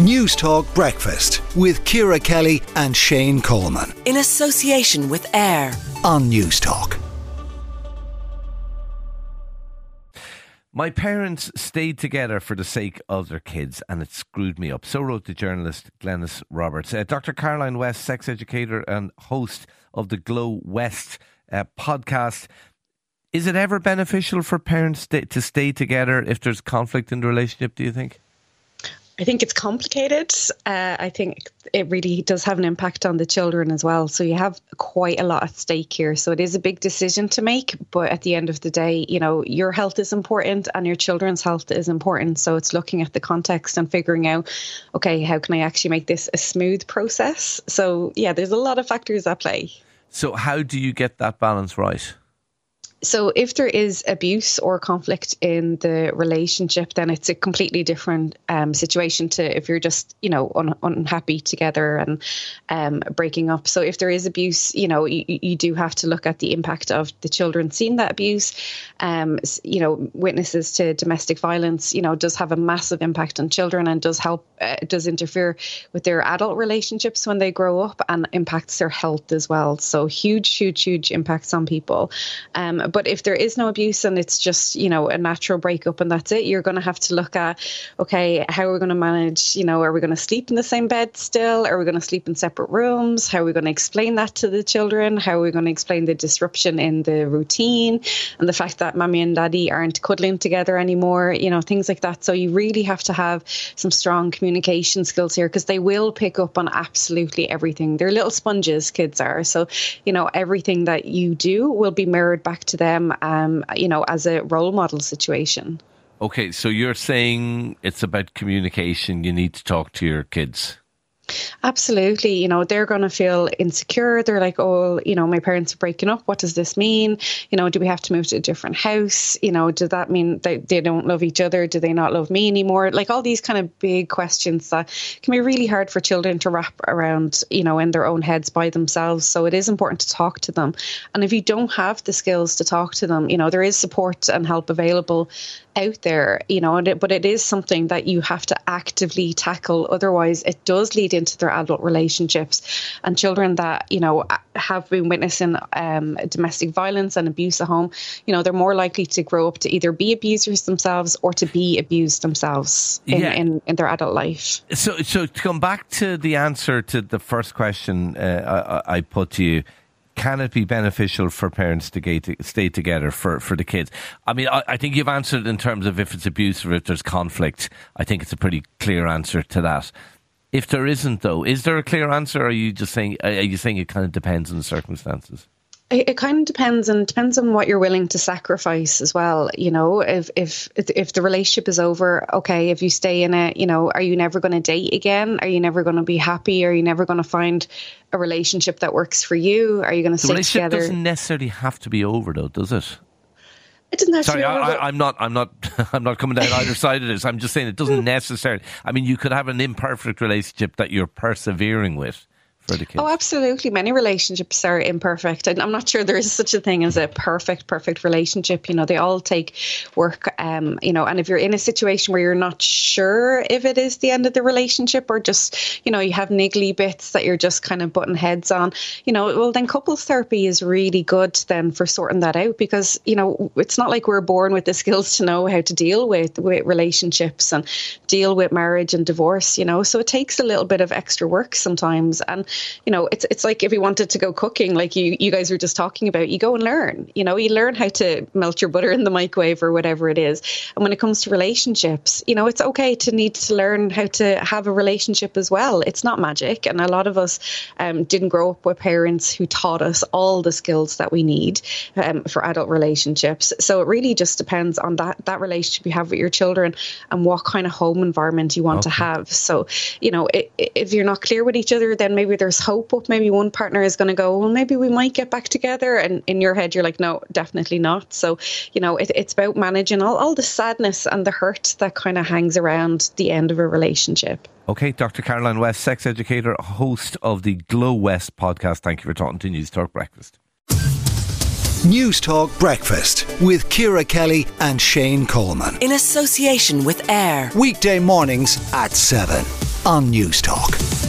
Newstalk Breakfast with Ciara Kelly and Shane Coleman. In association with AIR on Newstalk. My parents stayed together for the sake of their kids, and it screwed me up. So wrote the journalist Glenys Roberts. Dr. Caroline West, sex educator and host of the Glow West podcast. Is it ever beneficial for parents to stay together if there's conflict in the relationship, do you think? I think it's complicated. I think it really does have an impact on the children as well. So you have quite a lot at stake here. So it is a big decision to make. But at the end of the day, you know, your health is important and your children's health is important. So it's looking at the context and figuring out, OK, how can I actually make this a smooth process? So, yeah, there's a lot of factors at play. So how do you get that balance right? So if there is abuse or conflict in the relationship, then it's a completely different situation to if you're just, you know, unhappy together and breaking up. So if there is abuse, you know, you do have to look at the impact of the children seeing that abuse. You know, witnesses to domestic violence, you know, does have a massive impact on children and does help, does interfere with their adult relationships when they grow up and impacts their health as well. So huge, huge, huge impacts on people. But if there is no abuse and it's just, you know, a natural breakup and that's it, you're going to have to look at, OK, how are we going to manage? You know, are we going to sleep in the same bed still? Are we going to sleep in separate rooms? How are we going to explain that to the children? How are we going to explain the disruption in the routine and the fact that mommy and daddy aren't cuddling together anymore? You know, things like that. So you really have to have some strong communication skills here, because they will pick up on absolutely everything. They're little sponges, kids are. So, you know, everything that you do will be mirrored back to them, you know, as a role model situation. Okay, so you're saying it's about communication. You need to talk to your kids. Absolutely. You know, they're going to feel insecure. They're like, oh, you know, my parents are breaking up. What does this mean? You know, do we have to move to a different house? You know, does that mean that they don't love each other? Do they not love me anymore? Like all these kind of big questions that can be really hard for children to wrap around, you know, in their own heads by themselves. So it is important to talk to them. And if you don't have the skills to talk to them, you know, there is support and help available out there, you know, but it is something that you have to actively tackle. Otherwise, it does lead into their adult relationships, and children that, you know, have been witnessing domestic violence and abuse at home, you know, they're more likely to grow up to either be abusers themselves or to be abused themselves in their adult life. So to come back to the answer to the first question I put to you, can it be beneficial for parents to stay together for the kids? I mean, I think you've answered in terms of if it's abuse or if there's conflict. I think it's a pretty clear answer to that. If there isn't, though, is there a clear answer? Or are you saying it kind of depends on the circumstances? It kind of depends, and depends on what you're willing to sacrifice as well. You know, if the relationship is over, okay, if you stay in it, you know, are you never going to date again? Are you never going to be happy? Are you never going to find a relationship that works for you? Are you going to stay together? The relationship doesn't necessarily have to be over, though, does it? It doesn't necessarily. Sorry, I'm not coming down either side of this. I'm just saying it doesn't necessarily. I mean, you could have an imperfect relationship that you're persevering with. Oh, absolutely. Many relationships are imperfect. And I'm not sure there is such a thing as a perfect relationship. You know, they all take work, you know, and if you're in a situation where you're not sure if it is the end of the relationship or just, you know, you have niggly bits that you're just kind of butting heads on, you know, well, then couples therapy is really good then for sorting that out, because, you know, it's not like we're born with the skills to know how to deal with relationships and deal with marriage and divorce, you know, so it takes a little bit of extra work sometimes. And you know, it's like if you wanted to go cooking, like you guys were just talking about, you go and learn, you know, you learn how to melt your butter in the microwave or whatever it is. And when it comes to relationships, you know, it's okay to need to learn how to have a relationship as well. It's not magic. And a lot of us didn't grow up with parents who taught us all the skills that we need for adult relationships. So it really just depends on that relationship you have with your children and what kind of home environment you want to have. So, you know, if you're not clear with each other, then maybe there's hope, but maybe one partner is going to go, well, maybe we might get back together. And in your head, you're like, no, definitely not. So, you know, it's about managing all the sadness and the hurt that kind of hangs around the end of a relationship. Okay, Dr. Caroline West, sex educator, host of the Glow West podcast. Thank you for talking to Newstalk Breakfast. Newstalk Breakfast with Ciara Kelly and Shane Coleman. In association with AIR. Weekday mornings at 7. on Newstalk.